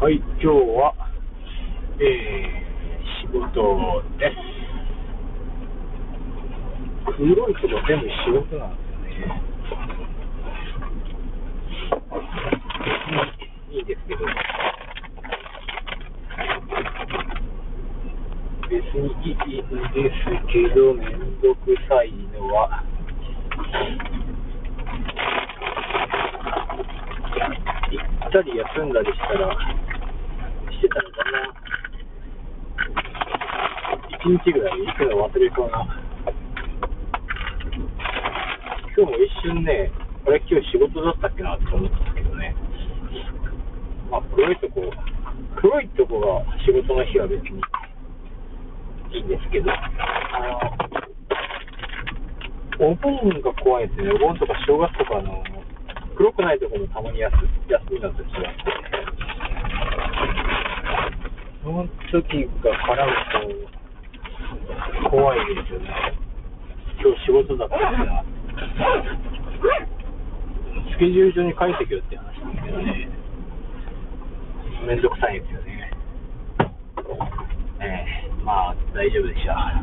はい、今日は、仕事です。黒い雲全部仕事なんですね。いいですけど、別にいいですけど、めんどくさいのは行ったり休んだりしたらしてたのかな。1日ぐらい行くの忘れそうな。今日も一瞬ね、これ今日仕事だったっけなって思ったんだけどね。まあ黒いとこが仕事の日は別にいいんですけど、お盆が怖いですね。お盆とか正月とかの黒くないところもたまに休みなんですよ。その時が絡むと怖いですよね。今日仕事だったからスケジュール上に書いてくよって話なんですけどね、めんどくさいですよね。まあ大丈夫でした。